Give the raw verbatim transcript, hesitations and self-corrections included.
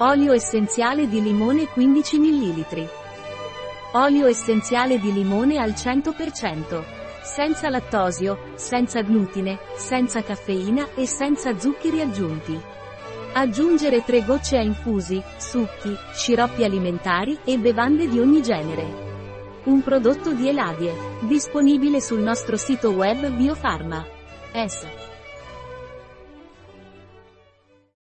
Olio essenziale di limone quindici millilitri. Olio essenziale di limone al cento per cento. Senza lattosio, senza glutine, senza caffeina e senza zuccheri aggiunti. Aggiungere tre gocce a infusi, succhi, sciroppi alimentari e bevande di ogni genere. Un prodotto di Eladiet, disponibile sul nostro sito web Bio-Farma punto es.